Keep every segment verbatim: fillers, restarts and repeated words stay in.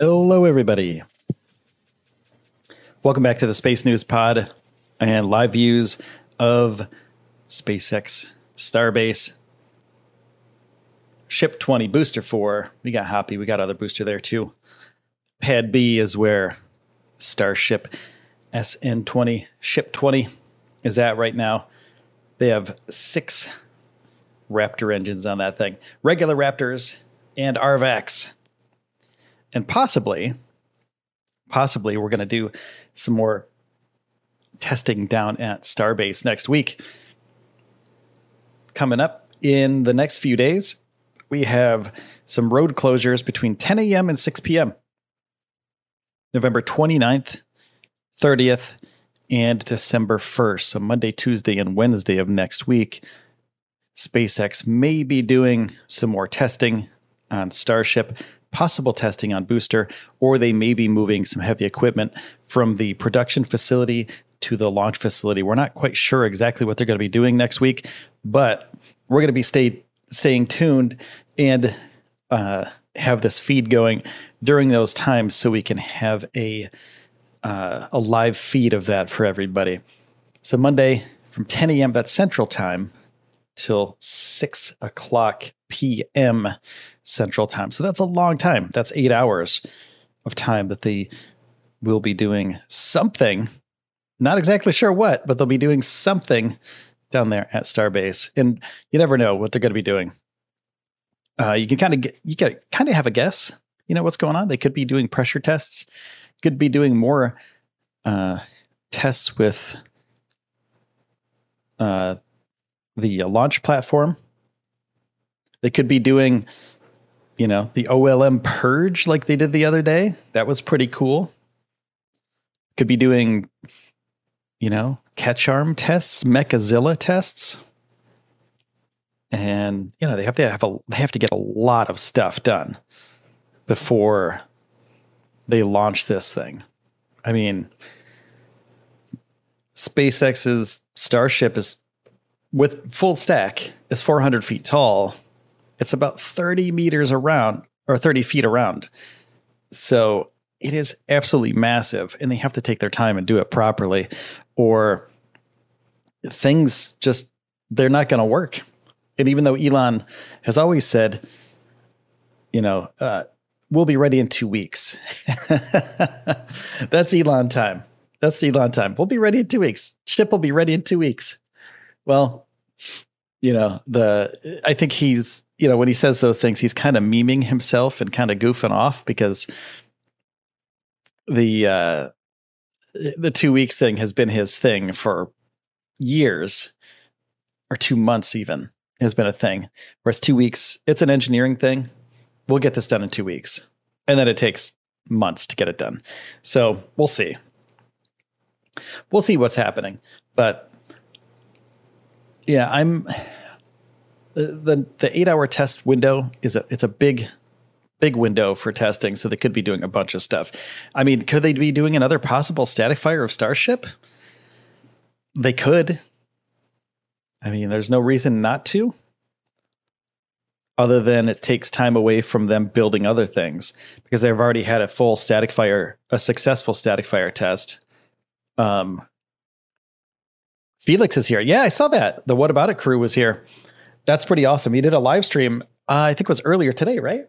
Hello, everybody. Welcome back to the Space News Pod and live views of SpaceX Starbase Ship twenty Booster four. We got Hoppy. We got other booster there too. Pad B is where Starship S N twenty Ship twenty is at right now. They have six Raptor engines on that thing. Regular Raptors and RVacs. And possibly... Possibly we're going to do some more testing down at Starbase next week. Coming up in the next few days, we have some road closures between ten a.m. and six p.m. November twenty-ninth, thirtieth, and December first. So Monday, Tuesday, and Wednesday of next week, SpaceX may be doing some more testing on Starship, possible testing on Booster, or they may be moving some heavy equipment from the production facility to the launch facility. We're not quite sure exactly what they're going to be doing next week, but we're going to be stay, staying tuned and uh, have this feed going during those times so we can have a, uh, a live feed of that for everybody. So Monday from ten a.m., that's Central Time, till six o'clock p.m. Central Time. So that's a long time. That's eight hours of time that they will be doing something. Not exactly sure what, but they'll be doing something down there at Starbase. And you never know what they're going to be doing. Uh, you can kind of get, you can kind of have a guess, you know, what's going on. They could be doing pressure tests, could be doing more uh, tests with uh the uh, launch platform. They could be doing, you know, the O L M purge like they did the other day. That was pretty cool. Could be doing, you know, catch arm tests, Mechazilla tests. And, you know, they have to have a, they have to get a lot of stuff done before they launch this thing. I mean, SpaceX's Starship is, with full stack, is four hundred feet tall. It's about thirty meters around, or thirty feet around. So it is absolutely massive, and they have to take their time and do it properly, or things just, they're not going to work. And even though Elon has always said, you know, uh, we'll be ready in two weeks. That's Elon time. That's Elon time. We'll be ready in two weeks. Ship will be ready in two weeks. Well, you know, the I think he's, you know, when he says those things, he's kind of memeing himself and kind of goofing off, because the uh, the two weeks thing has been his thing for years, or two months even has been a thing. Whereas two weeks, it's an engineering thing. We'll get this done in two weeks. And then it takes months to get it done. So we'll see. We'll see what's happening. But yeah, I'm the the eight hour test window is a it's a big, big window for testing. So they could be doing a bunch of stuff. I mean, could they be doing another possible static fire of Starship? They could. I mean, there's no reason not to. Other than it takes time away from them building other things, because they've already had a full static fire, a successful static fire test. Um. Felix is here. Yeah, I saw that. The What About It crew was here. That's pretty awesome. He did a live stream, uh, I think it was earlier today, right?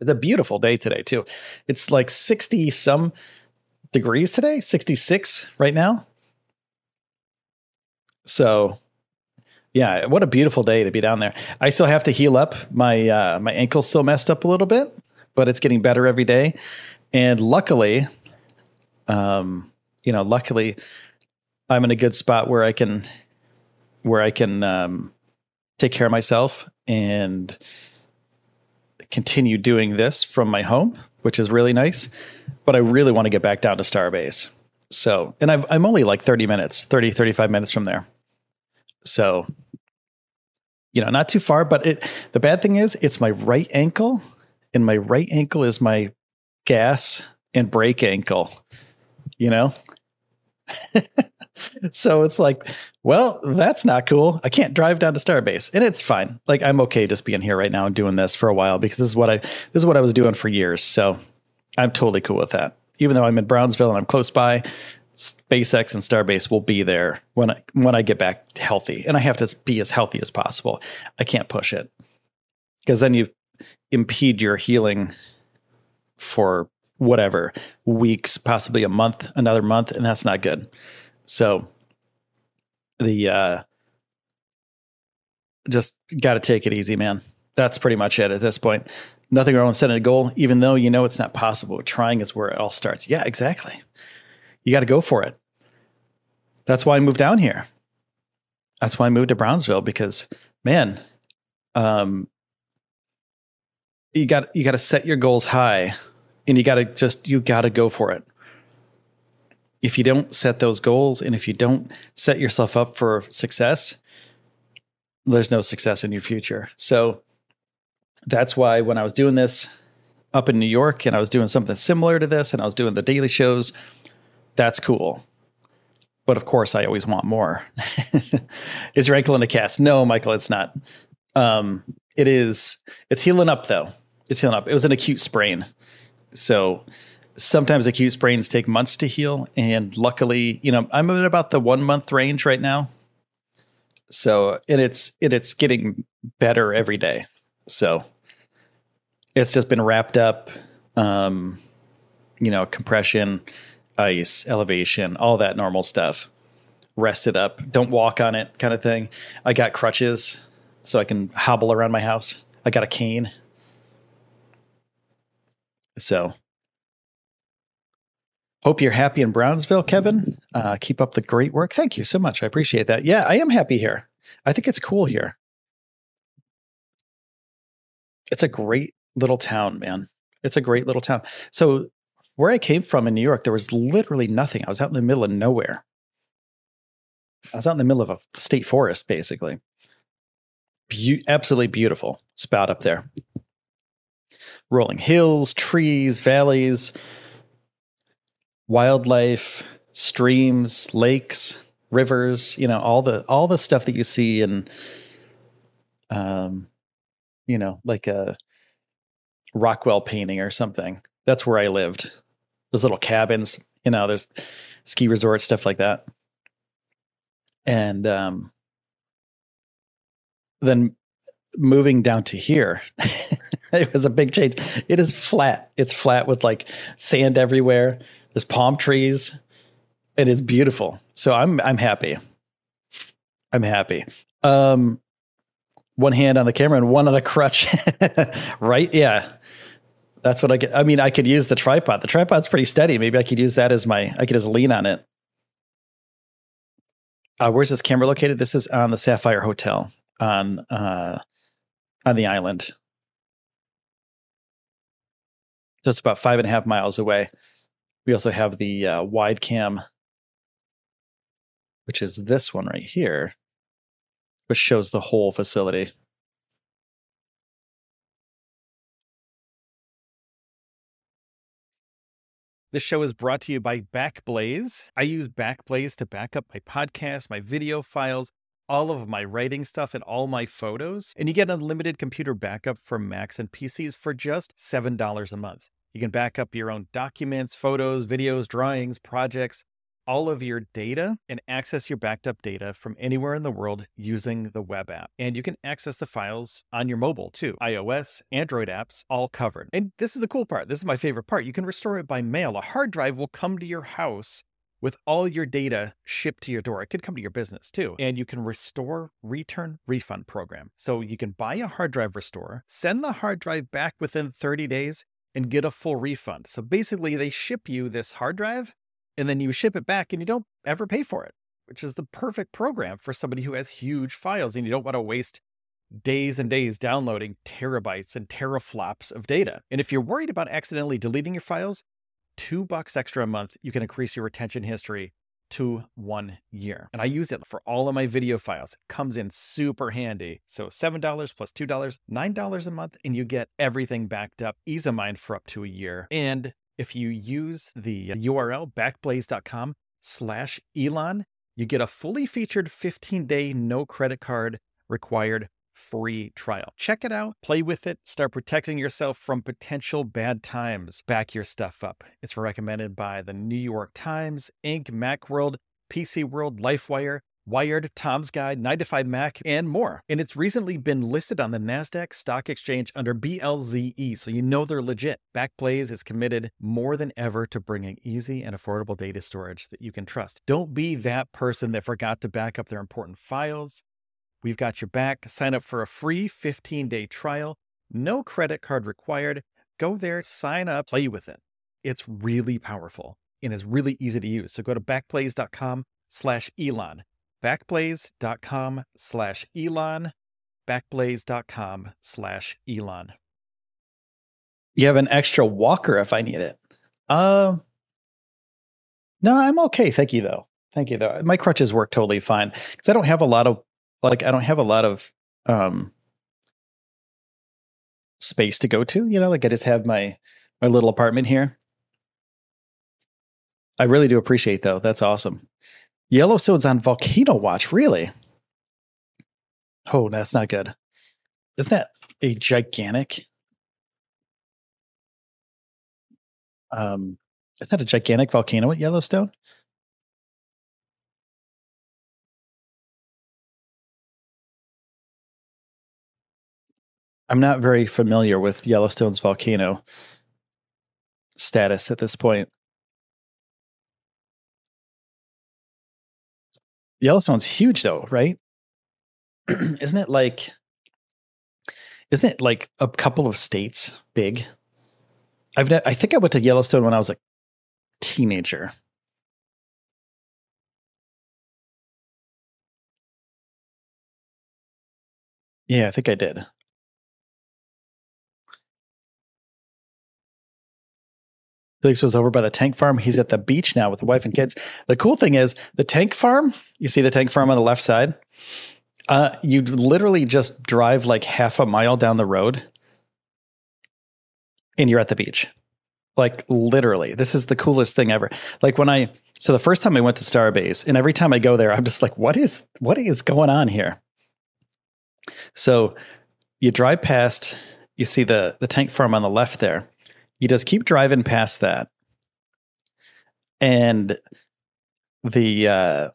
It's a beautiful day today, too. It's like sixty-some degrees today, sixty-six right now. So, yeah, what a beautiful day to be down there. I still have to heal up. My, uh, my ankle's still messed up a little bit, but it's getting better every day. And luckily... um. You know, luckily I'm in a good spot where I can, where I can um, take care of myself and continue doing this from my home, which is really nice. But I really want to get back down to Starbase. So, and I've, I'm only like thirty minutes, thirty, thirty-five minutes from there. So, you know, not too far, but it, the bad thing is it's my right ankle, and my right ankle is my gas and brake ankle, you know? So it's like, well, that's not cool. I can't drive down to Starbase, and it's fine. Like, I'm okay just being here right now and doing this for a while, because this is what I, this is what I was doing for years. So I'm totally cool with that. Even though I'm in Brownsville and I'm close by, SpaceX and Starbase will be there when I, when I get back healthy, and I have to be as healthy as possible. I can't push it, because then you impede your healing for whatever weeks, possibly a month, another month. And that's not good. So the, uh, just got to take it easy, man. That's pretty much it at this point. Nothing wrong with setting a goal, even though you know it's not possible. Trying is where it all starts. Yeah, exactly. You got to go for it. That's why I moved down here. That's why I moved to Brownsville, because, man, um, you got, you got to set your goals high, and you got to just, you got to go for it. If you don't set those goals, and if you don't set yourself up for success, there's no success in your future. So that's why when I was doing this up in New York, and I was doing something similar to this, and I was doing the daily shows, that's cool. But of course, I always want more. Is your ankle in a cast? No, Michael, it's not. Um, it is. It's healing up, though. It's healing up. It was an acute sprain. So sometimes acute sprains take months to heal. And luckily, you know, I'm in about the one month range right now. So, and it's, it, it's getting better every day. So it's just been wrapped up, um, you know, compression, ice, elevation, all that normal stuff. Rest it up. Don't walk on it, kind of thing. I got crutches so I can hobble around my house. I got a cane. So hope you're happy in Brownsville, Kevin. Uh, keep up the great work. Thank you so much. I appreciate that. Yeah, I am happy here. I think it's cool here. It's a great little town, man. It's a great little town. So where I came from in New York, there was literally nothing. I was out in the middle of nowhere. I was out in the middle of a state forest, basically. Be- absolutely beautiful spot up there. Rolling hills, trees, valleys, wildlife, streams, lakes, rivers, you know, all the, all the stuff that you see in, um, you know, like a Rockwell painting or something. That's where I lived. Those little cabins, you know, there's ski resorts, stuff like that. And um, then moving down to here, it was a big change. It is flat. It's flat with like sand everywhere. There's palm trees. It is beautiful. So I'm, I'm happy. I'm happy. Um, one hand on the camera and one on a crutch, right? Yeah. That's what I get. I mean, I could use the tripod. The tripod's pretty steady. Maybe I could use that as my, I could just lean on it. Uh, where's this camera located? This is on the Sapphire Hotel on, uh, on the island. So it's about five and a half miles away. We also have the uh, wide cam, which is this one right here, which shows the whole facility. This show is brought to you by Backblaze. I use Backblaze to back up my podcast, my video files, all of my writing stuff, and all my photos. And you get unlimited computer backup for Macs and P Cs for just seven dollars a month. You can back up your own documents, photos, videos, drawings, projects, all of your data, and access your backed up data from anywhere in the world using the web app. And you can access the files on your mobile too. iOS, Android apps, all covered. And this is the cool part. This is my favorite part. You can restore it by mail. A hard drive will come to your house with all your data shipped to your door. It could come to your business too. And you can restore, return, refund program. So you can buy a hard drive restorer, send the hard drive back within thirty days, and get a full refund. So basically they ship you this hard drive, and then you ship it back and you don't ever pay for it, which is the perfect program for somebody who has huge files and you don't want to waste days and days downloading terabytes and teraflops of data. And if you're worried about accidentally deleting your files, two bucks extra a month, you can increase your retention history to one year. And I use it for all of my video files. It comes in super handy. So seven dollars plus two dollars, nine dollars a month, and you get everything backed up. Ease of mind for up to a year. And if you use the U R L backblaze.com slash Elon, you get a fully featured fifteen day, no credit card required free trial. Check it out, play with it, start protecting yourself from potential bad times. Back your stuff up. It's recommended by the New York Times, Inc, Macworld, P C World, LifeWire, Wired, Tom's Guide, nine to five Mac, and more. And it's recently been listed on the Nasdaq Stock Exchange under B L Z E, so you know they're legit. Backblaze is committed more than ever to bringing easy and affordable data storage that you can trust. Don't be that person that forgot to back up their important files. We've got your back. Sign up for a free fifteen day trial. No credit card required. Go there, sign up, play with it. It's really powerful and is really easy to use. So go to backblaze.com slash Elon. Backblaze.com slash Elon, backblaze.com slash Elon. You have an extra walker if I need it. Um, no, I'm okay. Thank you though. Thank you though. My crutches work totally fine because I don't have a lot of, like, I don't have a lot of, um, space to go to, you know, like I just have my, my little apartment here. I really do appreciate though. That's awesome. Yellowstone's on volcano watch, really? Oh, that's not good. Isn't that a gigantic? Um, isn't that a gigantic volcano at Yellowstone? I'm not very familiar with Yellowstone's volcano status at this point. Yellowstone's huge though, right? Isn't it like, isn't it like a couple of states big? I've ne- I think I went to Yellowstone when I was a teenager. Yeah, I think I did. Felix was over by the tank farm. He's at the beach now with the wife and kids. The cool thing is the tank farm, you see the tank farm on the left side? Uh, you literally just drive like half a mile down the road and you're at the beach. Like literally, this is the coolest thing ever. Like when I, so the first time I went to Starbase, and every time I go there, I'm just like, what is, what is going on here? So you drive past, you see the, the tank farm on the left there. You just keep driving past that. And the uh,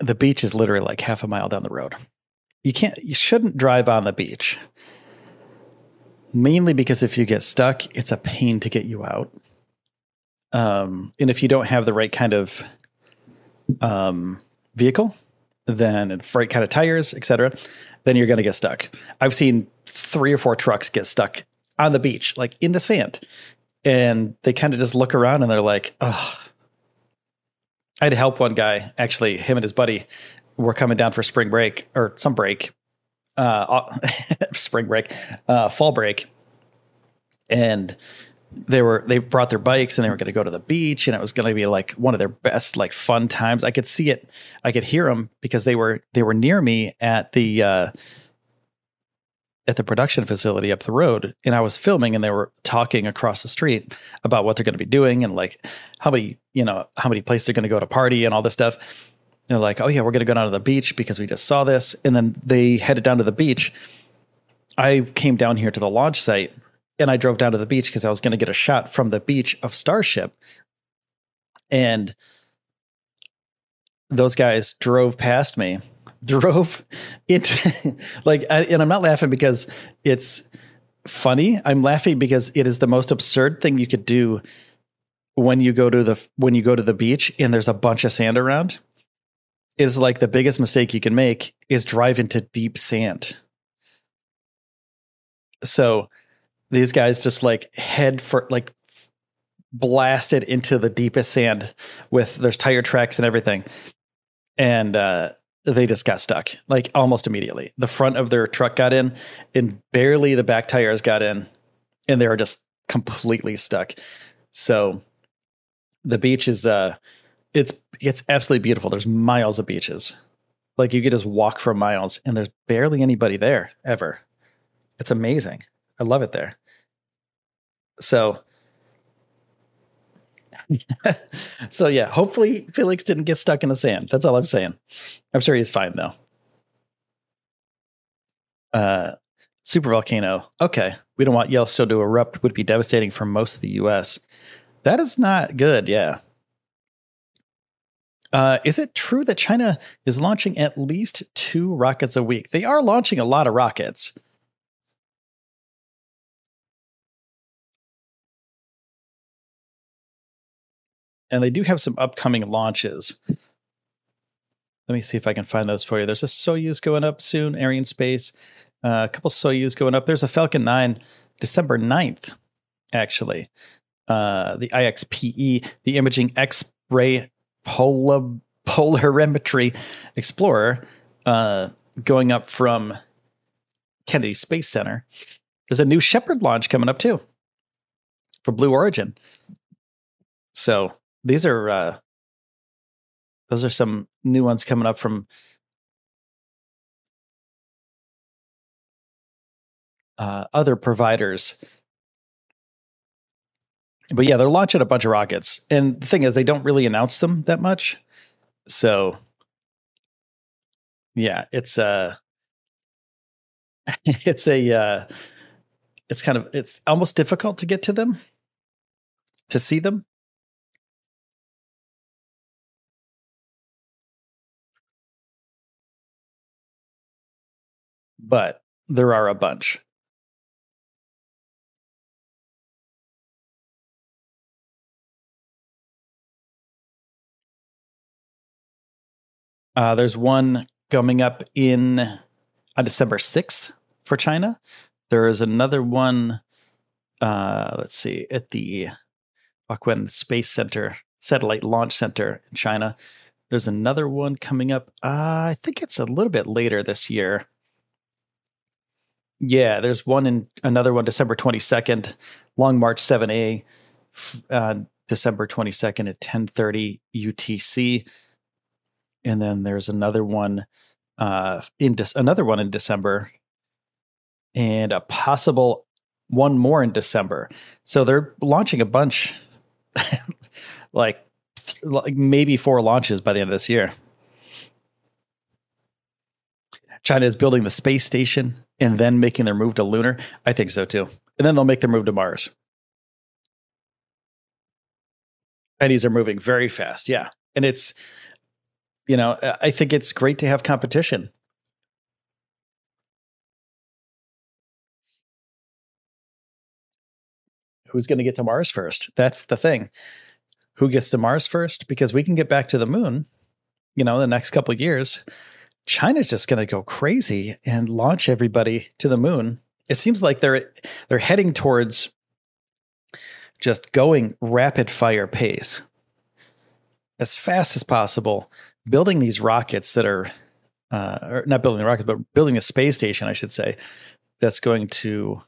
the beach is literally like half a mile down the road. You can't, you shouldn't drive on the beach. Mainly because if you get stuck, it's a pain to get you out. Um, and if you don't have the right kind of um, vehicle, then the right kind of tires, et cetera, then you're going to get stuck. I've seen three or four trucks get stuck on the beach, like in the sand. And they kind of just look around and they're like, oh, I had to help one guy. Actually, him and his buddy were coming down for spring break or some break, uh, spring break, uh, fall break. And they were, they brought their bikes and they were going to go to the beach, and it was going to be like one of their best, like fun times. I could see it. I could hear them because they were, they were near me at the, uh, at the production facility up the road, and I was filming and they were talking across the street about what they're going to be doing and like how many, you know, how many places they're going to go to party and all this stuff. They're like, oh yeah, we're going to go down to the beach because we just saw this. And then they headed down to the beach. I came down here to the launch site and I drove down to the beach because I was going to get a shot from the beach of Starship. And those guys drove past me. Drove into like, I, and I'm not laughing because it's funny. I'm laughing because it is the most absurd thing you could do when you go to the, when you go to the beach and there's a bunch of sand around, is like the biggest mistake you can make is drive into deep sand. So these guys just like head for like blasted into the deepest sand with there's tire tracks and everything. And, uh, they just got stuck, like almost immediately. The front of their truck got in, and barely the back tires got in, and they were just completely stuck. So the beach is, uh, it's, it's absolutely beautiful. There's miles of beaches. Like you could just walk for miles, and there's barely anybody there ever. It's amazing. I love it there. So, so yeah, hopefully Felix didn't get stuck in the sand. That's all I'm saying. I'm sure he's fine though. Uh, super volcano. Okay. We don't want Yellowstone to erupt. Would be devastating for most of the U S. That is not good. Yeah. Uh, is it true that China is launching at least two rockets a week? They are launching a lot of rockets. And they do have some upcoming launches. Let me see if I can find those for you. There's a Soyuz going up soon, Arianespace. Uh, a couple Soyuz going up. There's a Falcon nine, December ninth, actually. Uh, the I X P E, the Imaging X-ray Polar, Polarimetry Explorer, uh, going up from Kennedy Space Center. There's a New Shepard launch coming up, too, for Blue Origin. So these are uh, those are some new ones coming up from uh, other providers. But yeah, they're launching a bunch of rockets. And the thing is, they don't really announce them that much. So yeah, it's uh, it's a uh, it's kind of it's almost difficult to get to them, to see them. But there are a bunch. Uh, there's one coming up in on December sixth for China. There is another one. Uh, let's see, at the Akwen Space Center Satellite Launch Center in China. There's another one coming up. Uh, I think it's a little bit later this year. Yeah, there's one in another one December twenty-second, Long March seven A, uh, December twenty-second at ten thirty U T C. And then there's another one uh, in another one in December, and a possible one more in December. So they're launching a bunch, like, like maybe four launches by the end of this year. China is building the space station and then making their move to lunar. I think so too. And then they'll make their move to Mars. Chinese are moving very fast. Yeah. And it's, you know, I think it's great to have competition. Who's going to get to Mars first? That's the thing. Who gets to Mars first? Because we can get back to the moon, you know, the next couple of years. China's just going to go crazy and launch everybody to the moon. It seems like they're they're heading towards just going rapid fire pace, as fast as possible, building these rockets that are, uh, or not building the rockets, but building a space station, I should say, that's going to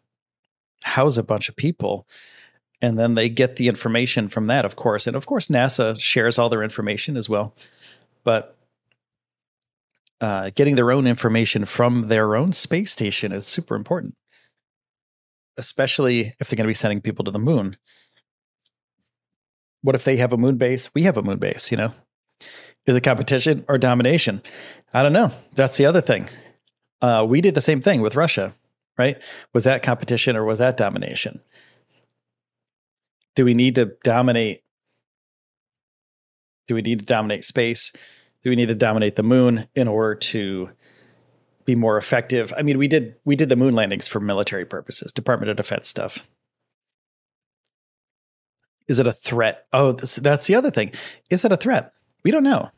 house a bunch of people. And then they get the information from that, of course. And of course, NASA shares all their information as well. But uh, getting their own information from their own space station is super important, especially if they're going to be sending people to the moon. What if they have a moon base? We have a moon base, you know. Is it competition or domination? I don't know. That's the other thing. Uh, we did the same thing with Russia, right? Was that competition or was that domination? Do we need to dominate? Do we need to dominate space? Do we need to dominate the moon in order to be more effective? I mean, we did we did the moon landings for military purposes, Department of Defense stuff. Is it a threat? Oh, this, that's the other thing. Is it a threat? We don't know.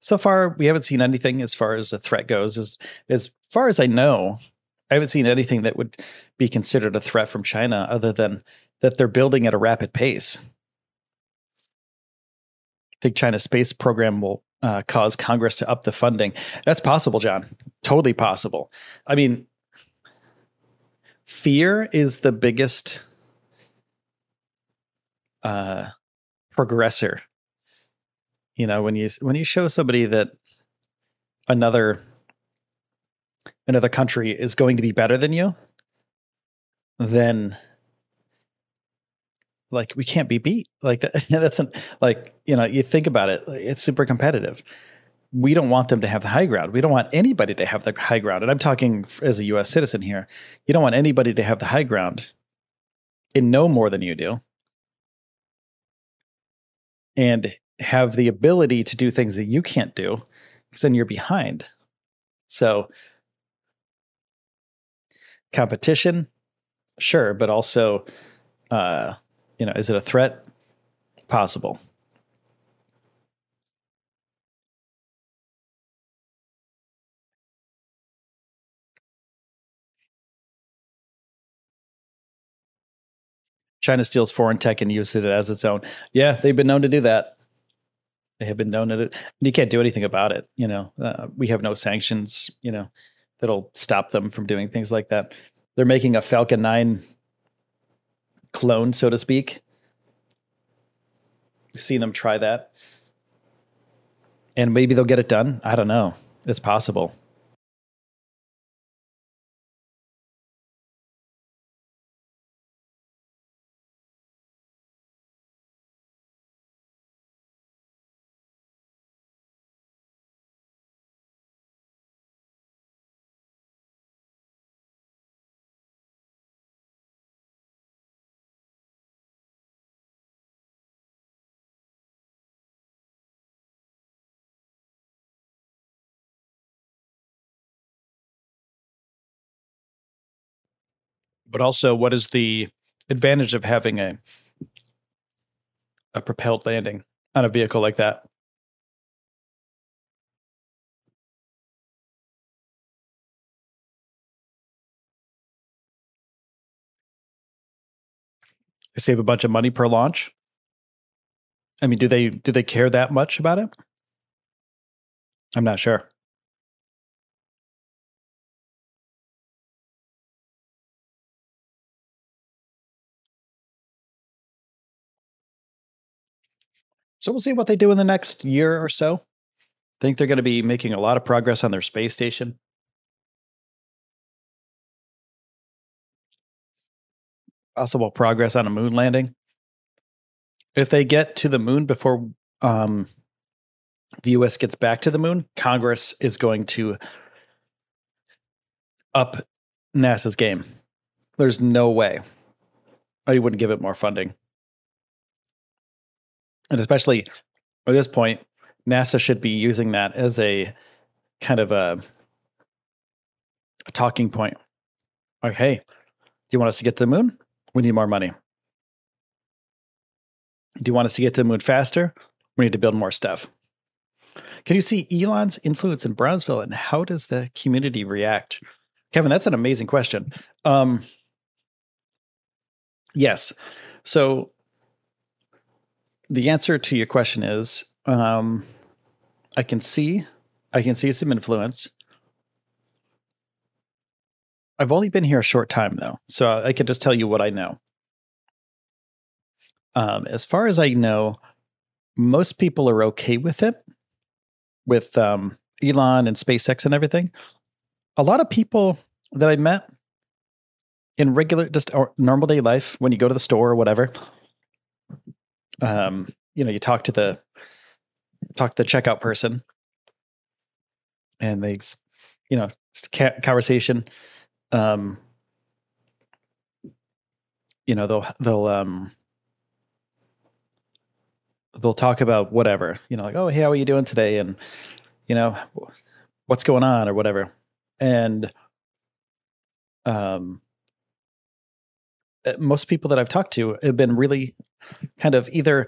So far, we haven't seen anything as far as a threat goes. As, as far as I know, I haven't seen anything that would be considered a threat from China other than that they're building at a rapid pace. I think China's space program will uh, cause Congress to up the funding. That's possible, John. Totally possible. I mean, fear is the biggest uh, progressor. You know, when you when you show somebody that another another country is going to be better than you, then like we can't be beat like that. That's an, like, you know, you think about it, it's super competitive. We don't want them to have the high ground. We don't want anybody to have the high ground. And I'm talking as a U S citizen here. You don't want anybody to have the high ground and know more than you do, and have the ability to do things that you can't do, because then you're behind. So competition, sure, but also, uh, you know, is it a threat? Possible. China steals foreign tech and uses it as its own. Yeah, they've been known to do that. They have been known to do it. You can't do anything about it. You know, uh, we have no sanctions, you know, that'll stop them from doing things like that. They're making a Falcon nine clone, so to speak. We've seen them try that. And maybe they'll get it done. I don't know. It's possible. But also, what is the advantage of having a a propelled landing on a vehicle like that? They save a bunch of money per launch. I mean, do they do they care that much about it? I'm not sure. So we'll see what they do in the next year or so. I think they're going to be making a lot of progress on their space station. Possible progress on a moon landing. If they get to the moon before um, the U S gets back to the moon, Congress is going to up NASA's game. There's no way. I wouldn't give it more funding. And especially at this point, NASA should be using that as a kind of a, a talking point. Like, hey, do you want us to get to the moon? We need more money. Do you want us to get to the moon faster? We need to build more stuff. Can you see Elon's influence in Brownsville, and how does the community react? Kevin, that's an amazing question. Um, yes. So... the answer to your question is, um, I can see, I can see some influence. I've only been here a short time though, so I can just tell you what I know. Um, as far as I know, most people are okay with it, with um, Elon and SpaceX and everything. A lot of people that I met in regular, just or normal day life, when you go to the store or whatever, Um, you know, you talk to the talk to the checkout person, and they, you know, conversation. Um, you know, they'll they'll um, they'll talk about whatever. You know, like, oh, hey, how are you doing today? And you know, what's going on or whatever. And um, most people that I've talked to have been really kind of either,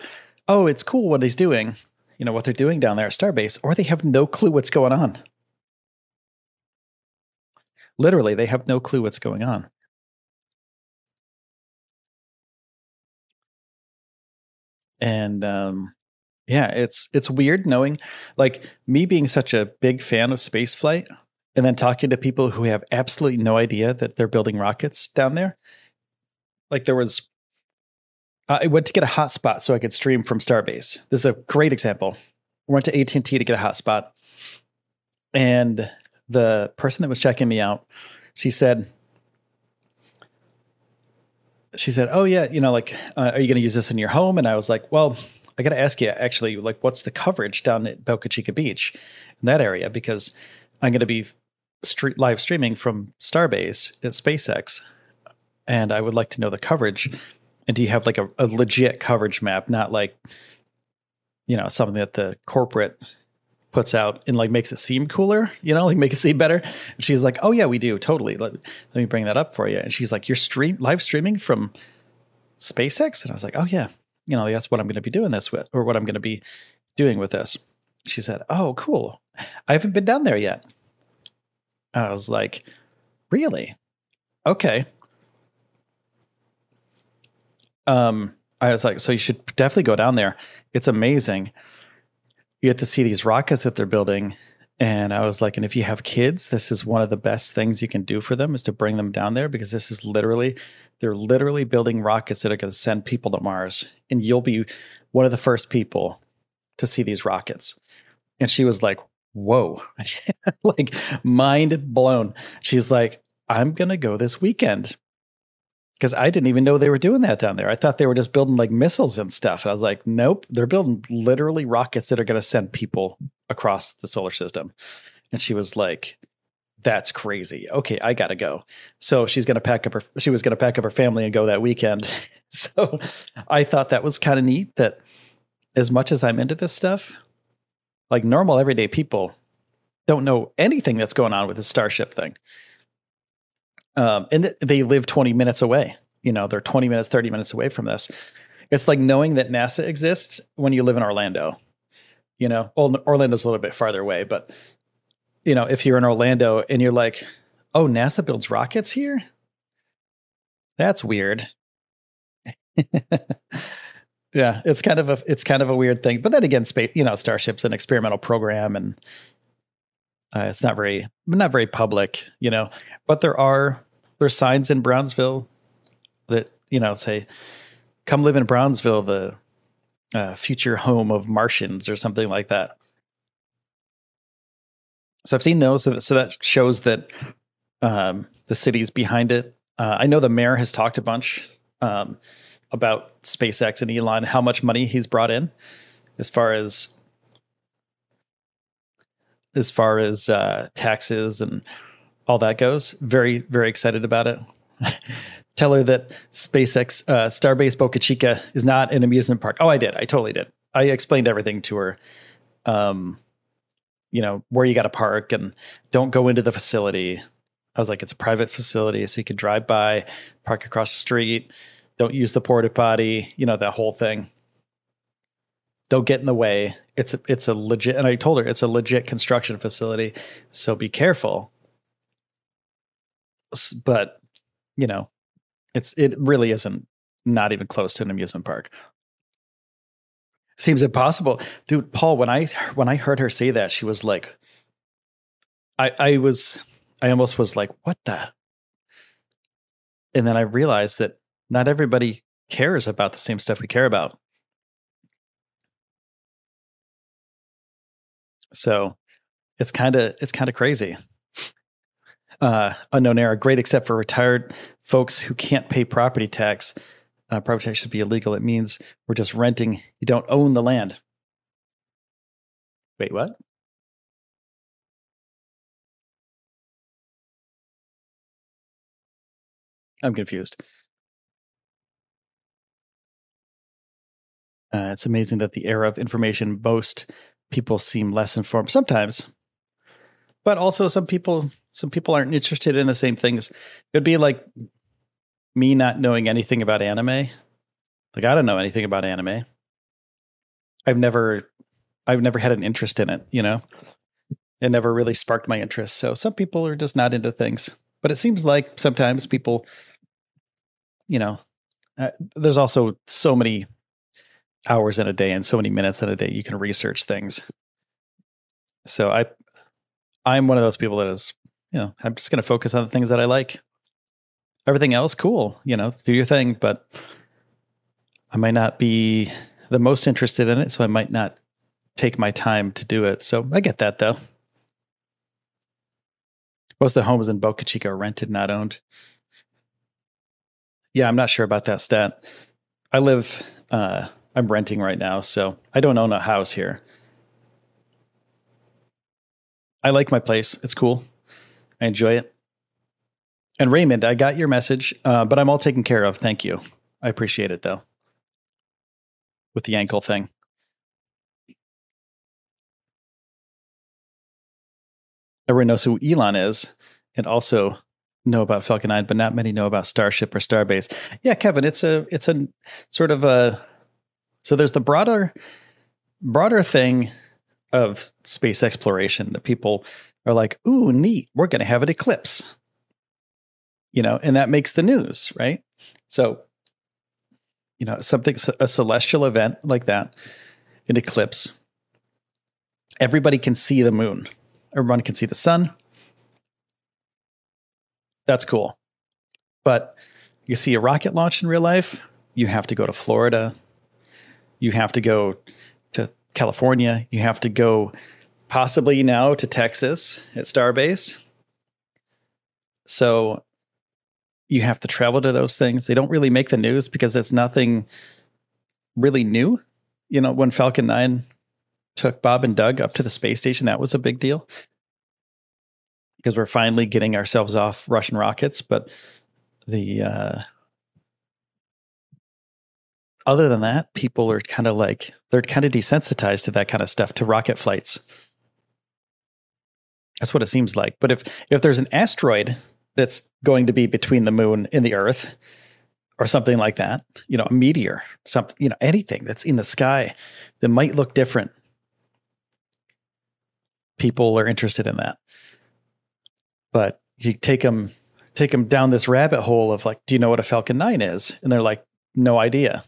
oh, it's cool what he's doing, you know, what they're doing down there at Starbase, or they have no clue what's going on. Literally, they have no clue what's going on. And um, Yeah, it's it's weird knowing, like, me being such a big fan of spaceflight and then talking to people who have absolutely no idea that they're building rockets down there. Like, there was, uh, I went to get a hotspot so I could stream from Starbase. This is a great example. I went to A T and T to get a hotspot, and the person that was checking me out, she said, she said, oh yeah, you know, like, uh, are you going to use this in your home? And I was like, well, I got to ask you actually, like, what's the coverage down at Boca Chica Beach in that area? Because I'm going to be street live streaming from Starbase at SpaceX, and I would like to know the coverage. And do you have like a, a legit coverage map, not like, you know, something that the corporate puts out and like makes it seem cooler, you know, like make it seem better. And she's like, oh yeah, we do. Totally. Let, let me bring that up for you. And she's like, you're stream live streaming from SpaceX. And I was like, oh yeah, you know, that's what I'm going to be doing this with, or what I'm going to be doing with this. She said, oh, cool. I haven't been down there yet. And I was like, really? Okay. Um, I was like, so you should definitely go down there. It's amazing. You get to see these rockets that they're building. And I was like, and if you have kids, this is one of the best things you can do for them, is to bring them down there, because this is literally, they're literally building rockets that are going to send people to Mars. And you'll be one of the first people to see these rockets. And she was like, whoa, like mind blown. She's like, I'm going to go this weekend. Because I didn't even know they were doing that down there. I thought they were just building like missiles and stuff. And I was like, nope, they're building literally rockets that are going to send people across the solar system. And she was like, that's crazy. Okay, I got to go. So she's going to pack up her, she was going to pack up her family and go that weekend. So I thought that was kind of neat, that as much as I'm into this stuff, like normal everyday people don't know anything that's going on with the Starship thing. Um, and th- they live twenty minutes away. You know, they're twenty minutes, thirty minutes away from this. It's like knowing that NASA exists when you live in Orlando. You know, well, Orlando's a little bit farther away, but, you know, if you're in Orlando and you're like, oh, NASA builds rockets here? That's weird. Yeah, it's kind of a, it's kind of a weird thing. But then again, space, you know, Starship's an experimental program, and Uh, it's not very, not very public, you know, but there are, there's signs in Brownsville that, you know, say, come live in Brownsville, the uh, future home of Martians, or something like that. So I've seen those. So that, so that shows that um, the city's behind it. Uh, I know the mayor has talked a bunch um, about SpaceX and Elon, how much money he's brought in as far as as far as uh, taxes and all that goes. Very, very excited about it. Tell her that SpaceX, uh, Starbase Boca Chica is not an amusement park. Oh, I did. I totally did. I explained everything to her. Um, you know, where you got to park, and don't go into the facility. I was like, it's a private facility, so you could drive by, park across the street. Don't use the porta potty, you know, that whole thing. Don't get in the way. It's a, it's a legit, and I told her it's a legit construction facility, so be careful. But, you know, it's it really isn't, not even close to an amusement park. Seems impossible, dude. Paul, when I when I heard her say that, she was like, I I was, I almost was like, what the? And then I realized that not everybody cares about the same stuff we care about. So it's kind of, it's kind of crazy. Uh, unknown era, great except for retired folks who can't pay property tax. Uh, property tax should be illegal. It means we're just renting. You don't own the land. Wait, what? I'm confused. Uh, it's amazing that the era of information most people seem less informed sometimes, but also some people, some people aren't interested in the same things. It'd be like me not knowing anything about anime. Like, I don't know anything about anime. I've never, I've never had an interest in it, you know, it never really sparked my interest. So some people are just not into things, but it seems like sometimes people, you know, uh, there's also so many hours in a day and so many minutes in a day you can research things. So I, I'm one of those people that is, you know, I'm just going to focus on the things that I like. Everything else, cool, you know, do your thing, but I might not be the most interested in it, so I might not take my time to do it. So I get that, though. Most of the homes in Boca Chica are rented, not owned. Yeah, I'm not sure about that stat. I live, uh, I'm renting right now, so I don't own a house here. I like my place. It's cool. I enjoy it. And Raymond, I got your message, uh, but I'm all taken care of. Thank you. I appreciate it, though, with the ankle thing. Everyone knows who Elon is and also know about Falcon nine, but not many know about Starship or Starbase. Yeah, Kevin, it's a it's a sort of a... So there's the broader broader thing of space exploration that people are like, ooh, neat, we're going to have an eclipse. You know, and that makes the news, right? So, you know, something, a celestial event like that, an eclipse, everybody can see the moon. Everyone can see the sun. That's cool. But you see a rocket launch in real life, you have to go to Florida. You have to go to California. You have to go possibly now to Texas at Starbase. So you have to travel to those things. They don't really make the news because it's nothing really new. You know, when Falcon nine took Bob and Doug up to the space station, that was a big deal because we're finally getting ourselves off Russian rockets. But the uh, other than that, people are kind of like, they're kind of desensitized to that kind of stuff, to rocket flights. That's what it seems like. But if, if there's an asteroid that's going to be between the moon and the Earth or something like that, you know, a meteor, something, you know, anything that's in the sky that might look different, people are interested in that. But you take them, take them down this rabbit hole of like, do you know what a Falcon nine is? And they're like, no idea.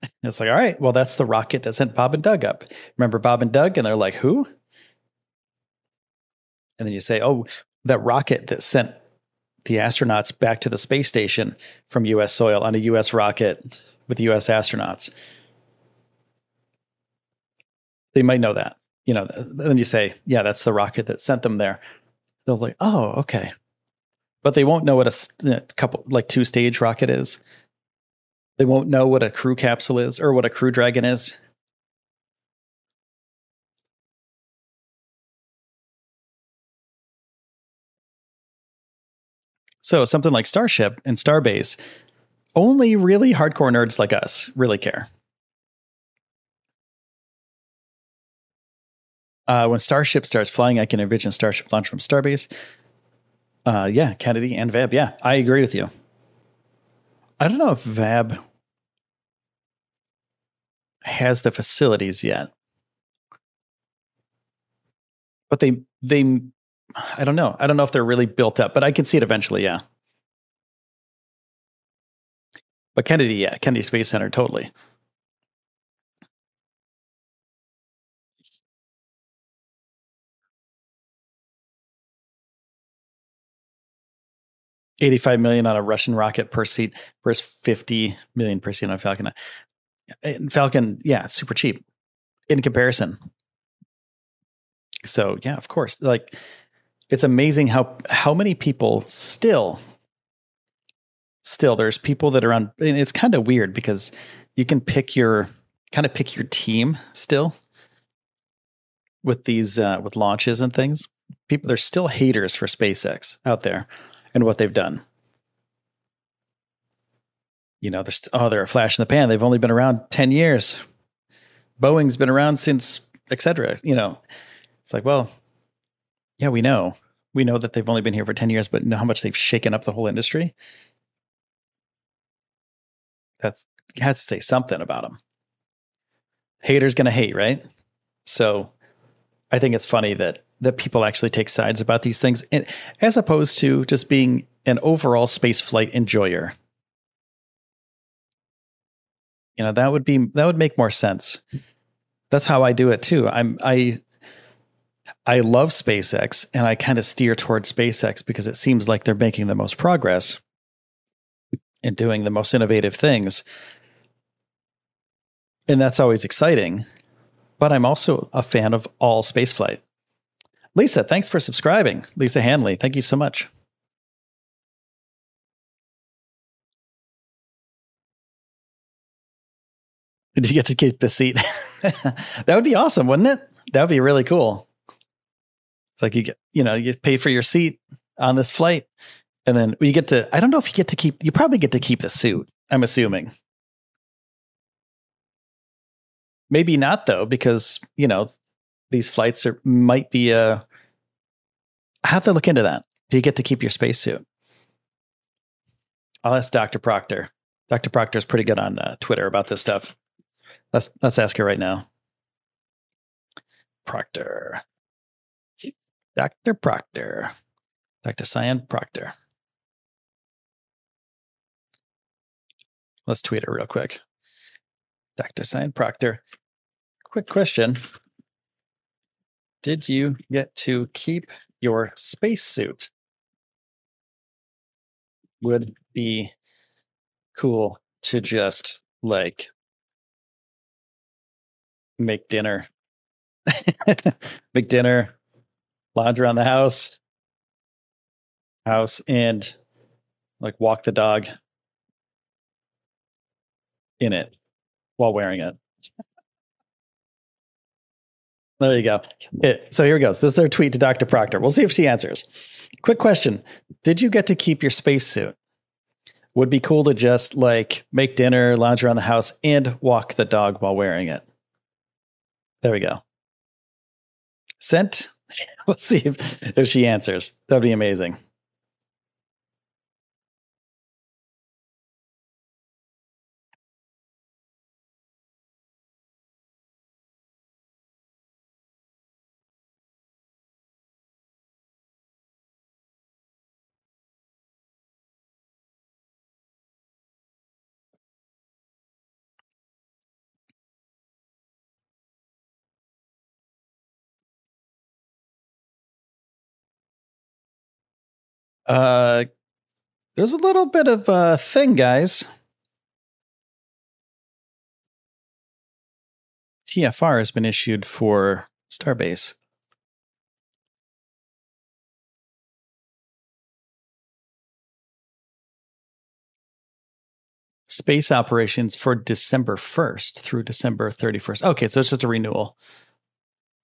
And it's like, all right, well, that's the rocket that sent Bob and Doug up. Remember Bob and Doug? And they're like, who? And then you say, oh, that rocket that sent the astronauts back to the space station from U S soil on a U S rocket with U S astronauts. They might know that. You know, then you say, yeah, that's the rocket that sent them there. They'll be like, oh, okay. But they won't know what a, you know, couple, like two stage rocket is. They won't know what a crew capsule is or what a Crew Dragon is. So something like Starship and Starbase, only really hardcore nerds like us really care. Uh, when Starship starts flying, I can envision Starship launch from Starbase. Uh, yeah, Kennedy and V A B. Yeah, I agree with you. I don't know if V A B has the facilities yet. But they, they, I don't know. I don't know if they're really built up, but I can see it eventually, yeah. But Kennedy, yeah, Kennedy Space Center, totally. eighty-five million on a Russian rocket per seat versus fifty million per seat on a Falcon. And Falcon, yeah, super cheap in comparison. So yeah, of course, like it's amazing how, how many people still, still there's people that are on, and it's kind of weird because you can pick your kind of pick your team still with these, uh, with launches and things. People, there's still haters for SpaceX out there. And what they've done, you know, there's, oh, they're a flash in the pan. They've only been around ten years. Boeing's been around since, et cetera. You know, it's like, well, yeah, we know, we know that they've only been here for ten years, but know how much they've shaken up the whole industry. That's has to say something about them. Haters going to hate, right? So I think it's funny that, that people actually take sides about these things, and as opposed to just being an overall space flight enjoyer. You know, that would be, that would make more sense. That's how I do it too. I'm, I, I love SpaceX, and I kind of steer towards SpaceX because it seems like they're making the most progress and doing the most innovative things. And that's always exciting, but I'm also a fan of all spaceflight. Lisa, thanks for subscribing. Lisa Hanley, thank you so much. Did you get to keep the seat? That would be awesome, wouldn't it? That would be really cool. It's like you get, you know, you pay for your seat on this flight, and then you get to, I don't know if you get to keep, you probably get to keep the suit, I'm assuming. Maybe not though, because, you know, these flights are, might be a, I have to look into that. Do you get to keep your spacesuit? I'll ask Doctor Proctor. Doctor Proctor is pretty good on uh, Twitter about this stuff. Let's, let's ask her right now. Proctor. Doctor Proctor. Doctor Cyan Proctor. Let's tweet her real quick. Doctor Cyan Proctor. Quick question. Did you get to keep your spacesuit? Would be cool to just like make dinner, make dinner, lounge around the house, house, and like walk the dog in it while wearing it. There you go. It, so here it goes. This is their tweet to Doctor Proctor. We'll see if she answers. Quick question. Did you get to keep your spacesuit? Would be cool to just like make dinner, lounge around the house, and walk the dog while wearing it. There we go. Sent. We'll see if, if she answers. That'd be amazing. Uh, there's a little bit of a thing, guys. T F R has been issued for Starbase. Space operations for December first through December thirty-first. Okay, so it's just a renewal.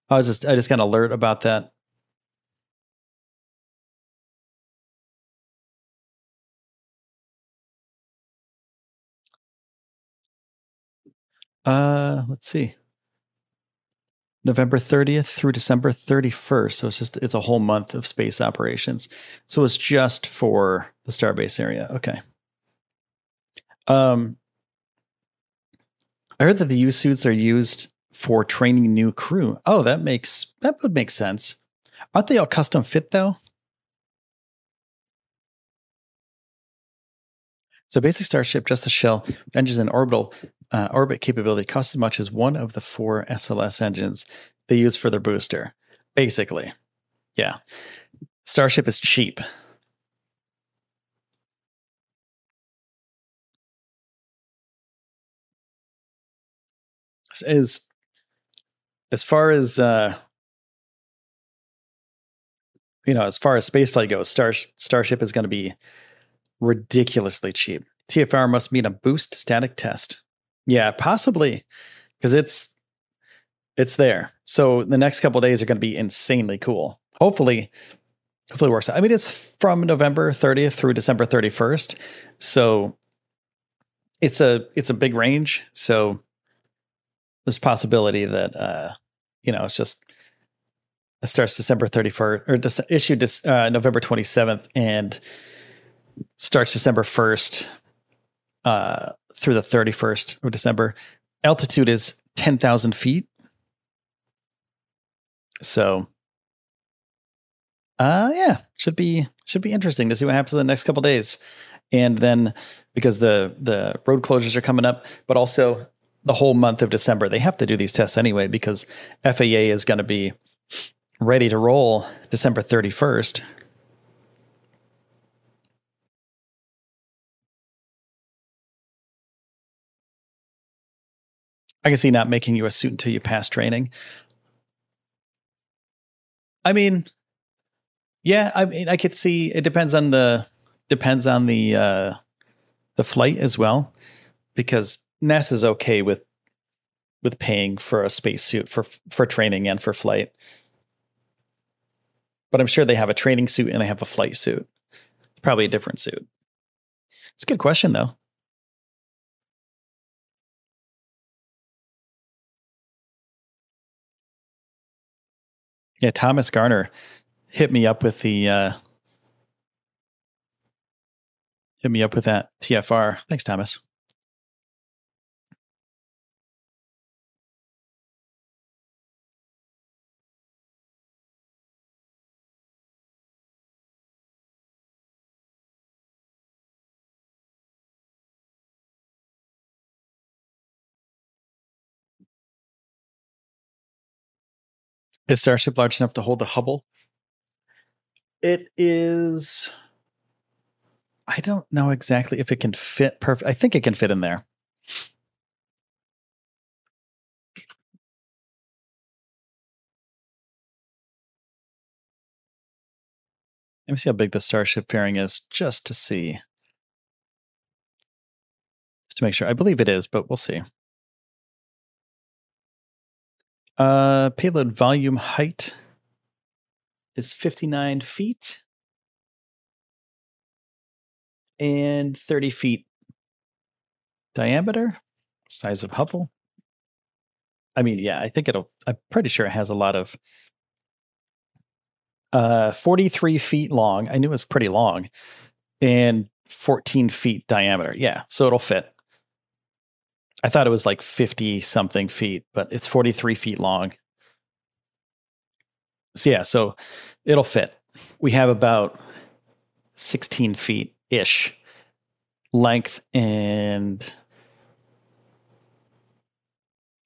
I was just, I just got an alert about that. Uh, let's see. November thirtieth through December thirty-first. So it's just, it's a whole month of space operations. So it's just for the Starbase area. Okay. Um, I heard that the U suits are used for training new crew. Oh, that makes, that would make sense. Aren't they all custom fit though? So basic Starship, just the shell, engines in orbital, uh, orbit capability costs as much as one of the four S L S engines they use for their booster. Basically, yeah. Starship is cheap. As, as far as, uh, you know, as far as spaceflight goes, Star, Starship is going to be ridiculously cheap. T F R must meet a boost static test. Yeah, possibly, because it's it's there. So the next couple of days are going to be insanely cool. Hopefully, hopefully it works out. I mean, it's from November thirtieth through December thirty-first, so it's a it's a big range. So there's a possibility that uh, you know, it's just it starts December thirty-first or just issued uh, November twenty-seventh and starts December first uh, through the thirty-first of December. Altitude is ten thousand feet. So, uh, yeah, should be should be interesting to see what happens in the next couple of days. and then because the the road closures are coming up, but also the whole month of December, they have to do these tests anyway because F A A is going to be ready to roll December thirty-first. I can see not making you a suit until you pass training. I mean, yeah, I mean, I could see it depends on the depends on the uh, the flight as well, because NASA's okay with with paying for a spacesuit for for training and for flight. But I'm sure they have a training suit and they have a flight suit. Probably a different suit. It's a good question though. Yeah, Thomas Garner hit me up with the uh, hit me up with that T F R. Thanks, Thomas. Is Starship large enough to hold the Hubble? It is. I don't know exactly if it can fit perfect. I think it can fit in there. Let me see how big the Starship fairing is, just to see. Just to make sure. I believe it is, but we'll see. Uh, payload volume height is fifty-nine feet and thirty feet diameter, size of Hubble. I mean, yeah, I think it'll, I'm pretty sure it has a lot of, uh, forty-three feet long. I knew it was pretty long and fourteen feet diameter. Yeah. So it'll fit. I thought it was like fifty something feet, but it's forty-three feet long. So yeah, so it'll fit. We have about sixteen feet ish length and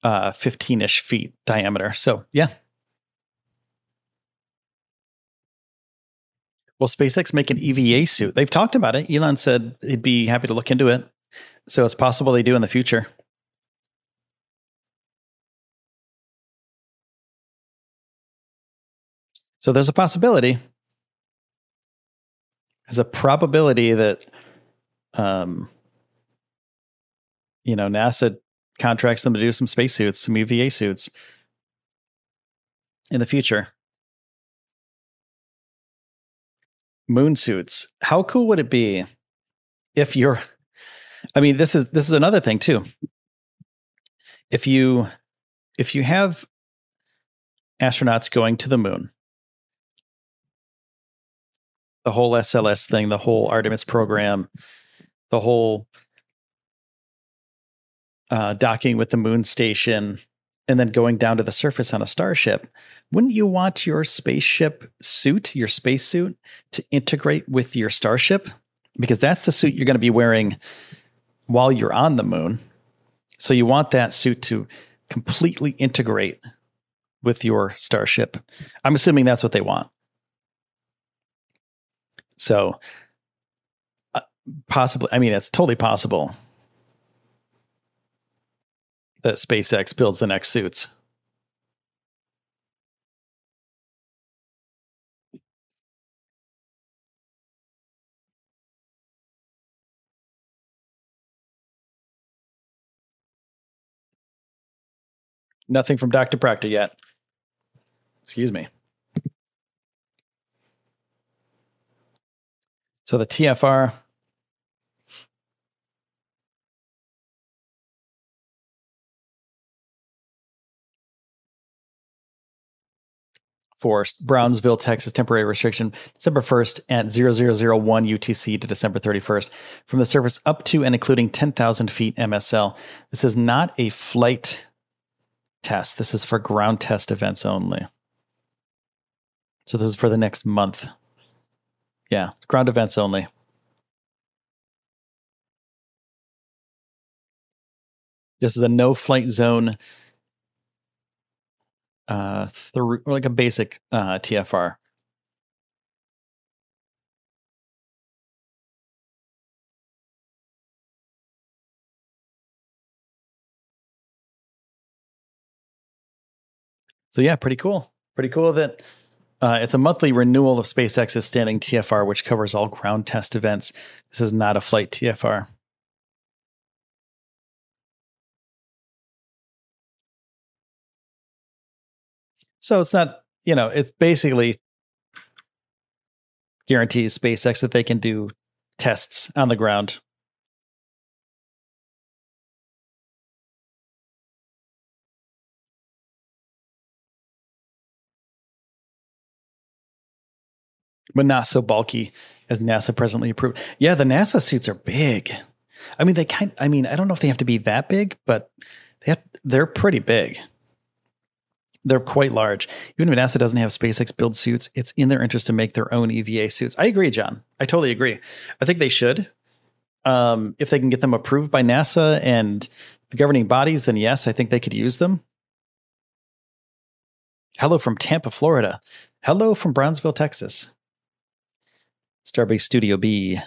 uh, fifteen ish feet diameter. So yeah. Will SpaceX make an E V A suit? They've talked about it. Elon said he'd be happy to look into it. So it's possible they do in the future. So there's a possibility. There's a probability that, um, you know, NASA contracts them to do some spacesuits, some E V A suits in the future. Moon suits. How cool would it be if you're, I mean, this is, this is another thing too. If you, if you have astronauts going to the moon, the whole S L S thing, the whole Artemis program, the whole uh, docking with the moon station, and then going down to the surface on a Starship. Wouldn't you want your spaceship suit, your spacesuit, to integrate with your Starship? Because that's the suit you're going to be wearing while you're on the moon. So you want that suit to completely integrate with your Starship. I'm assuming that's what they want. So uh, possibly, I mean, it's totally possible that SpaceX builds the next suits. Nothing from Doctor Proctor yet. Excuse me. So the T F R, for Brownsville, Texas, temporary restriction, December first at zero zero zero one U T C to December thirty-first, from the surface up to and including ten thousand feet M S L. This is not a flight test. This is for ground test events only. So this is for the next month. Yeah, ground events only. This is a no-flight zone uh, through, or like a basic uh, T F R. So yeah, pretty cool. Pretty cool that uh, it's a monthly renewal of SpaceX's standing T F R, which covers all ground test events. This is not a flight T F R. So it's not, you know, it's basically guarantees SpaceX that they can do tests on the ground. But not so bulky as NASA presently approved. Yeah, the NASA suits are big. I mean, they kind. I mean, I don't know if they have to be that big, but they have, they're pretty big. They're quite large. Even if NASA doesn't have SpaceX build suits, it's in their interest to make their own E V A suits. I agree, John. I totally agree. I think they should. Um, if they can get them approved by NASA and the governing bodies, then yes, I think they could use them. Hello from Tampa, Florida. Hello from Brownsville, Texas. Starbase Studio B.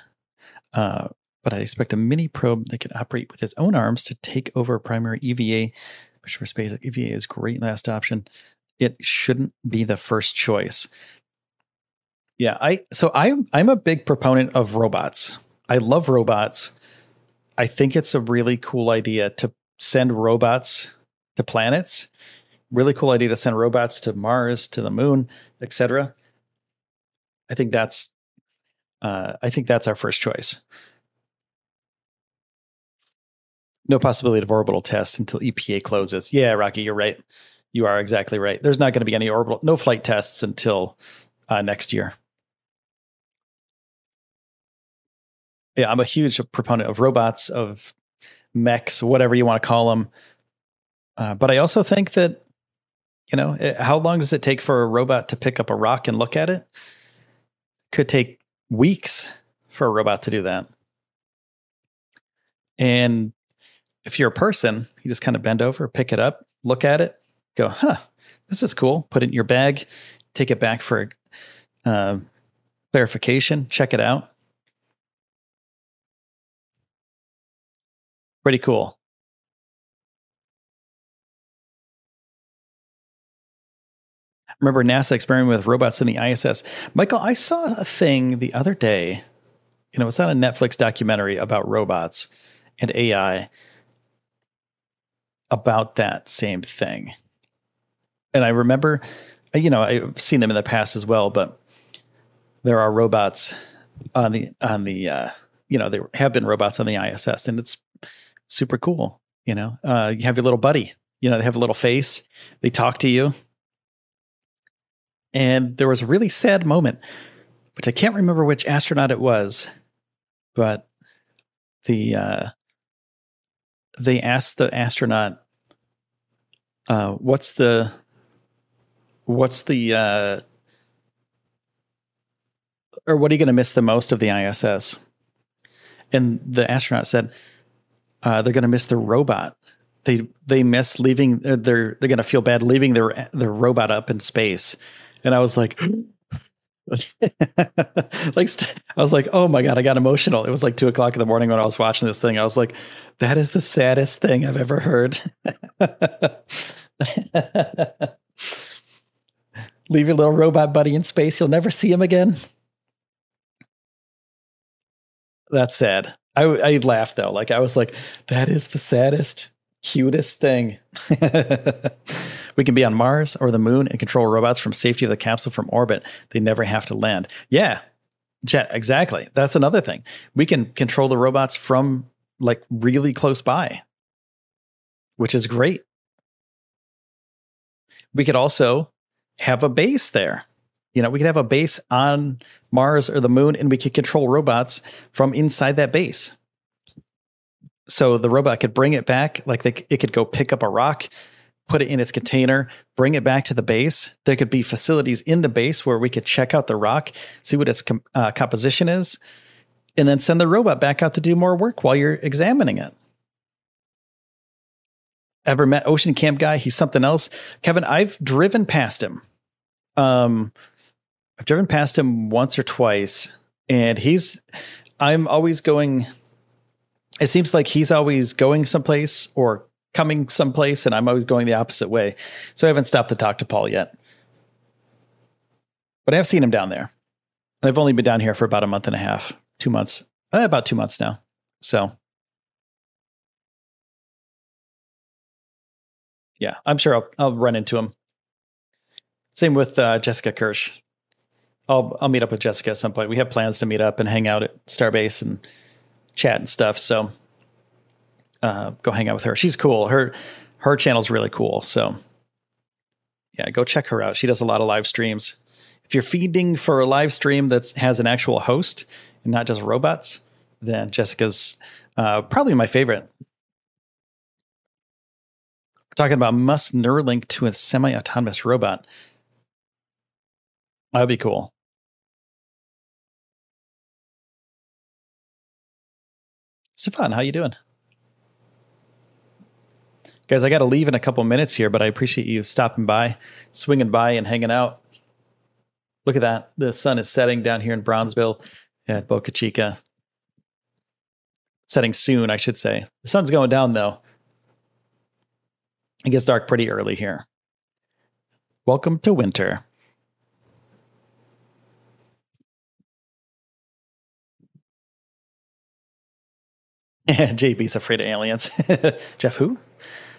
Uh, but I expect a mini probe that can operate with its own arms to take over a primary E V A, which for SpaceX, E V A is great last option. It shouldn't be the first choice. Yeah, I so I, I'm a big proponent of robots. I love robots. I think it's a really cool idea to send robots to planets. Really cool idea to send robots to Mars, to the moon, et cetera. I think that's Uh, I think that's our first choice. No possibility of orbital test until E P A closes. Yeah, Rocky, you're right. You are exactly right. There's not going to be any orbital, no flight tests until uh, next year. Yeah, I'm a huge proponent of robots, of mechs, whatever you want to call them. Uh, but I also think that, you know, it, how long does it take for a robot to pick up a rock and look at it? Could take weeks for a robot to do that. And if you're a person, you just kind of bend over, pick it up, look at it, go, huh, this is cool. Put it in your bag, take it back for uh, clarification, check it out. Pretty cool. Remember NASA experimenting with robots in the I S S. Michael, I saw a thing the other day. You know, it's not a Netflix documentary about robots and A I about that same thing. And I remember, you know, I've seen them in the past as well, but there are robots on the, on the uh, you know, there have been robots on the I S S, and it's super cool. You know, uh, you have your little buddy, you know, they have a little face. They talk to you. And there was a really sad moment, which I can't remember which astronaut it was, but the uh, they asked the astronaut, uh, "What's the what's the uh, or what are you going to miss the most of the I S S?" And the astronaut said, uh, "They're going to miss the robot. They they miss leaving. They're they're going to feel bad leaving their their robot up in space." And I was like, like st- I was like, oh my God, I got emotional. It was like two o'clock in the morning when I was watching this thing. I was like, that is the saddest thing I've ever heard. Leave your little robot buddy in space. You'll never see him again. That's sad. I, I laughed though. Like I was like, that is the saddest, cutest thing. We can be on Mars or the moon and control robots from safety of the capsule from orbit. They never have to land. Yeah, Jet, exactly. That's another thing. We can control the robots from like really close by, which is great. We could also have a base there. You know, we could have a base on Mars or the moon, and we could control robots from inside that base. So the robot could bring it back, like they, it could go pick up a rock, put it in its container, bring it back to the base. There could be facilities in the base where we could check out the rock, see what its com- uh, composition is, and then send the robot back out to do more work while you're examining it. ever met. Ocean Camp guy, he's something else. Kevin, I've driven past him. Um, I've driven past him once or twice, and he's, I'm always going, it seems like he's always going someplace or coming someplace, and I'm always going the opposite way. So I haven't stopped to talk to Paul yet. But I have seen him down there. And I've only been down here for about a month and a half, two months, uh, about two months now. So, yeah, I'm sure I'll, I'll run into him. Same with uh, Jessica Kirsch. I'll I'll meet up with Jessica at some point. We have plans to meet up and hang out at Starbase and chat and stuff. So uh, go hang out with her. She's cool. Her her channel's really cool. So, yeah, go check her out. She does a lot of live streams. If you're feeding for a live stream that has an actual host and not just robots, then Jessica's uh, probably my favorite. We're talking about must Neuralink to a semi-autonomous robot. That would be cool. Stefan, how you doing? Guys, I got to leave in a couple minutes here, but I appreciate you stopping by, swinging by and hanging out. Look at that. The sun is setting down here in Brownsville at Boca Chica. Setting soon, I should say. The sun's going down, though. It gets dark pretty early here. Welcome to winter. J B's afraid of aliens. Jeff, who?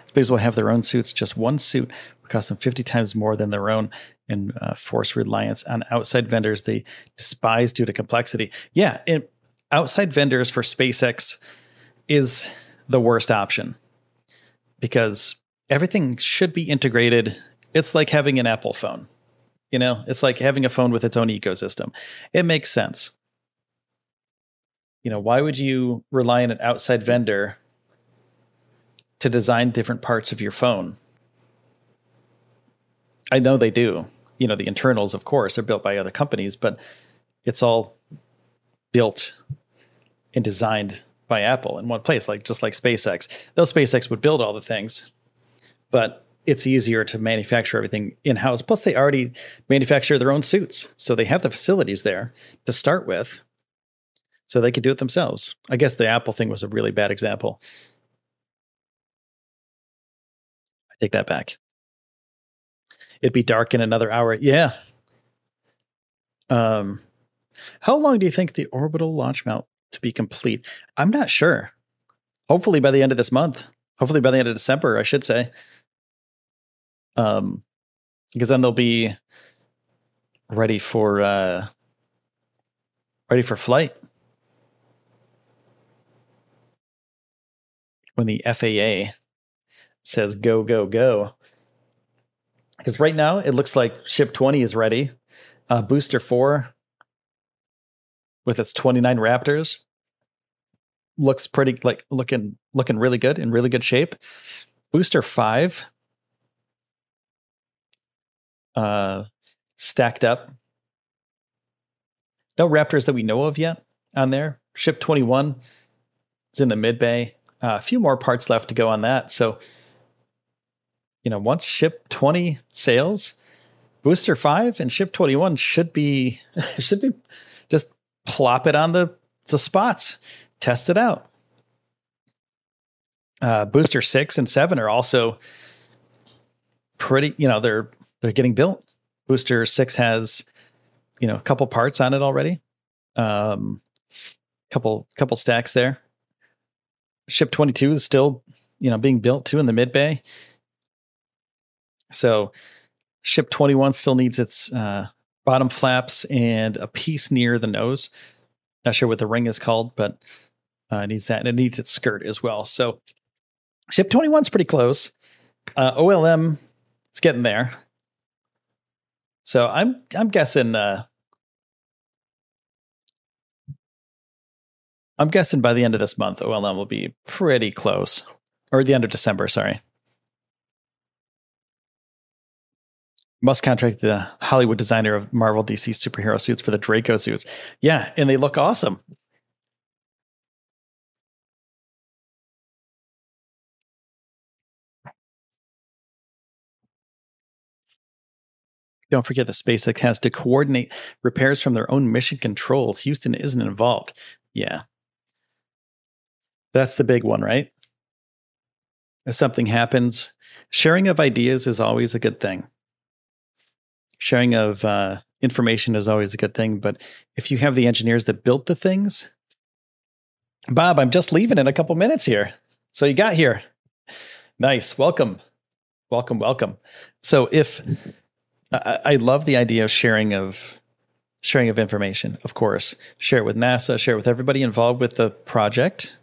Space will have their own suits. Just one suit would cost them fifty times more than their own and uh, force reliance on outside vendors they despise due to complexity. Yeah, it, outside vendors for SpaceX is the worst option because everything should be integrated. It's like having an Apple phone. You know, it's like having a phone with its own ecosystem. It makes sense. You know, why would you rely on an outside vendor to design different parts of your phone? I know they do. You know, the internals, of course, are built by other companies, but it's all built and designed by Apple in one place, like just like SpaceX. Though SpaceX would build all the things, but it's easier to manufacture everything in-house. Plus, they already manufacture their own suits, so they have the facilities there to start with, so they could do it themselves. I guess the Apple thing was a really bad example. Take that back. It'd be dark in another hour. Yeah. Um, how long do you think the orbital launch mount to be complete? I'm not sure. Hopefully by the end of this month. Hopefully by the end of December, I should say. Um, because then they'll be ready for uh, ready for flight. When the F A A says go, go, go. Because right now it looks like Ship twenty is ready. Uh, Booster four with its twenty-nine Raptors looks pretty, like looking looking really good, in really good shape. Booster five uh, stacked up. No Raptors that we know of yet on there. Ship twenty-one is in the mid bay. Uh, a few more parts left to go on that. So, you know, once Ship twenty sails, Booster five and Ship twenty-one should be should be just plop it on the, the spots, test it out. Uh, Booster six and seven are also pretty, you know, they're they're getting built. Booster six has, you know, a couple parts on it already, um, couple couple stacks there. Ship twenty-two is still, you know, being built too in the mid bay. So Ship twenty-one still needs its uh, bottom flaps and a piece near the nose. Not sure what the ring is called, but uh, it needs that. And it needs its skirt as well. So Ship twenty-one's pretty close. Uh, O L M, it's getting there. So I'm I'm guessing uh, I'm guessing by the end of this month, O L M will be pretty close. Or the end of December, sorry. Must contract the Hollywood designer of Marvel D C superhero suits for the Draco suits. Yeah, and they look awesome. Don't forget that SpaceX has to coordinate repairs from their own mission control. Houston isn't involved. Yeah. That's the big one, right? If something happens, sharing of ideas is always a good thing. Sharing of uh, information is always a good thing. But if you have the engineers that built the things, Bob, I'm just leaving in a couple minutes here. So you got here. Nice. Welcome. Welcome. Welcome. So if I, I love the idea of sharing of sharing of information, of course, share it with NASA, share it with everybody involved with the project,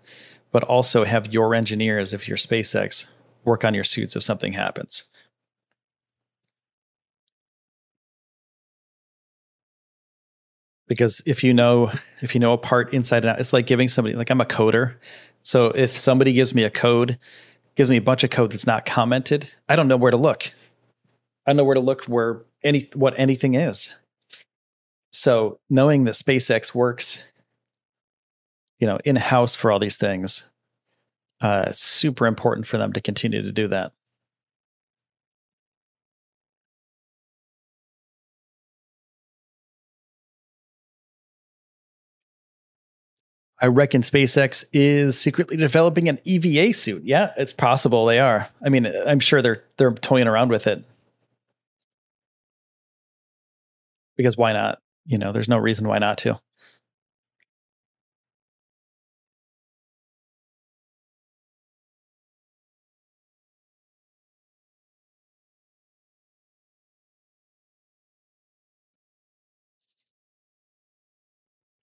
but also have your engineers, if you're SpaceX, work on your suits if something happens. Because if you know, if you know a part inside and out, it's like giving somebody, like I'm a coder. So if somebody gives me a code, gives me a bunch of code that's not commented, I don't know where to look. I don't know where to look where any, what anything is. So knowing that SpaceX works, you know, in-house for all these things, uh, super important for them to continue to do that. I reckon SpaceX is secretly developing an E V A suit. Yeah, it's possible they are. I mean, I'm sure they're they're toying around with it. Because why not? You know, there's no reason why not to.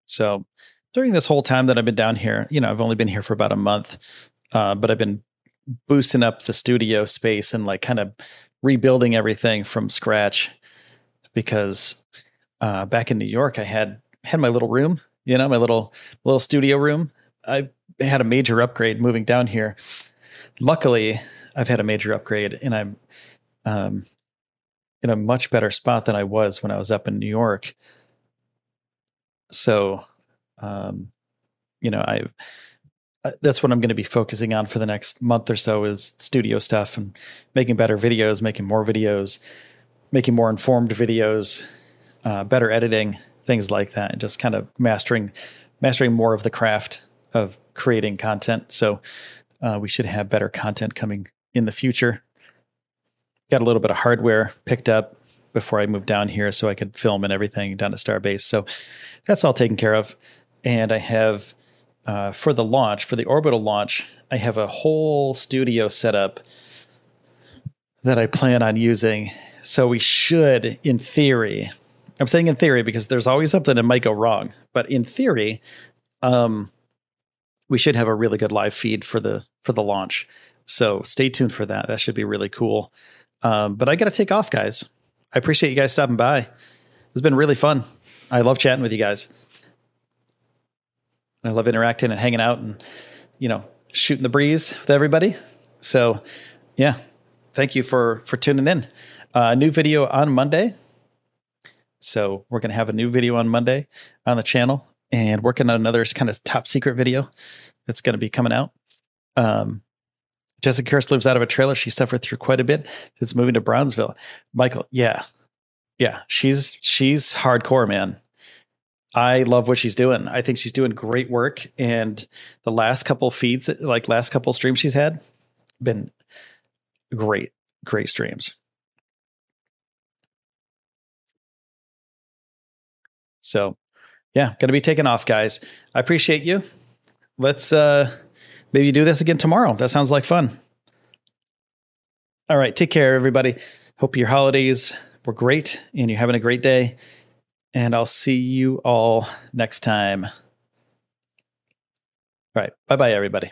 So during this whole time that I've been down here, you know, I've only been here for about a month, uh, but I've been boosting up the studio space and like kind of rebuilding everything from scratch, because uh, back in New York, I had had my little room, you know, my little little studio room. I had a major upgrade moving down here. Luckily, I've had a major upgrade and I'm um, in a much better spot than I was when I was up in New York. So Um, you know, I, that's what I'm going to be focusing on for the next month or so, is studio stuff and making better videos, making more videos, making more informed videos, uh, better editing, things like that. And just kind of mastering, mastering more of the craft of creating content. So, uh, we should have better content coming in the future. Got a little bit of hardware picked up before I moved down here so I could film and everything down to Starbase. So that's all taken care of. And I have, uh, for the launch, for the orbital launch, I have a whole studio setup that I plan on using. So we should, in theory, I'm saying in theory because there's always something that might go wrong, but in theory, um, we should have a really good live feed for the, for the launch. So stay tuned for that. That should be really cool. Um, but I got to take off, guys. I appreciate you guys stopping by. It's been really fun. I love chatting with you guys. I love interacting and hanging out and, you know, shooting the breeze with everybody. So, yeah, thank you for, for tuning in. Uh, new video on Monday. So we're going to have a new video on Monday on the channel, and working on another kind of top secret video that's going to be coming out. Um, Jessica Kirsch lives out of a trailer. She suffered through quite a bit since moving to Brownsville. Michael, yeah. Yeah, she's she's hardcore, man. I love what she's doing. I think she's doing great work. And the last couple feeds, like last couple streams she's had, been great, great streams. So, yeah, going to be taking off, guys. I appreciate you. Let's uh, maybe do this again tomorrow. That sounds like fun. All right. Take care, everybody. Hope your holidays were great and you're having a great day. And I'll see you all next time. All right. Bye-bye, everybody.